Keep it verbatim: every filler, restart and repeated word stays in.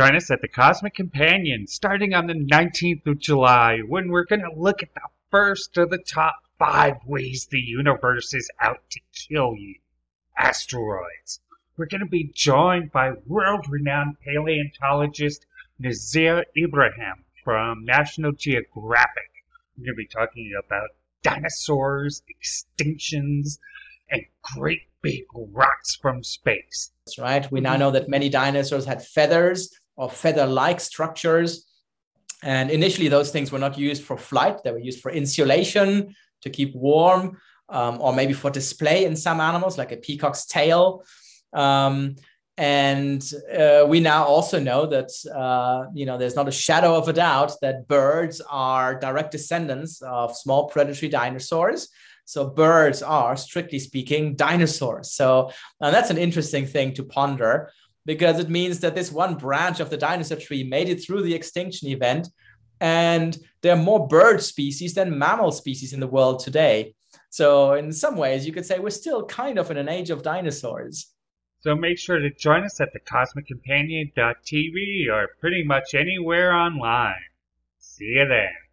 Join us at the Cosmic Companion starting on the nineteenth of July when we're going to look at the first of the top five ways the universe is out to kill you. Asteroids. We're going to be joined by world-renowned paleontologist Nazir Ibrahim from National Geographic. We're going to be talking about dinosaurs, extinctions, and great big rocks from space. That's right. We now know that many dinosaurs had feathers or feather-like structures. And initially, those things were not used for flight. They were used for insulation, to keep warm, um, or maybe for display in some animals, like a peacock's tail. Um, and uh, we now also know that, uh, you know, there's not a shadow of a doubt that birds are direct descendants of small predatory dinosaurs. So birds are, strictly speaking, dinosaurs. So and that's an interesting thing to ponder, because it means that this one branch of the dinosaur tree made it through the extinction event. And there are more bird species than mammal species in the world today. So in some ways, you could say we're still kind of in an age of dinosaurs. So make sure to join us at the Cosmic Companion dot t v or pretty much anywhere online. See you there.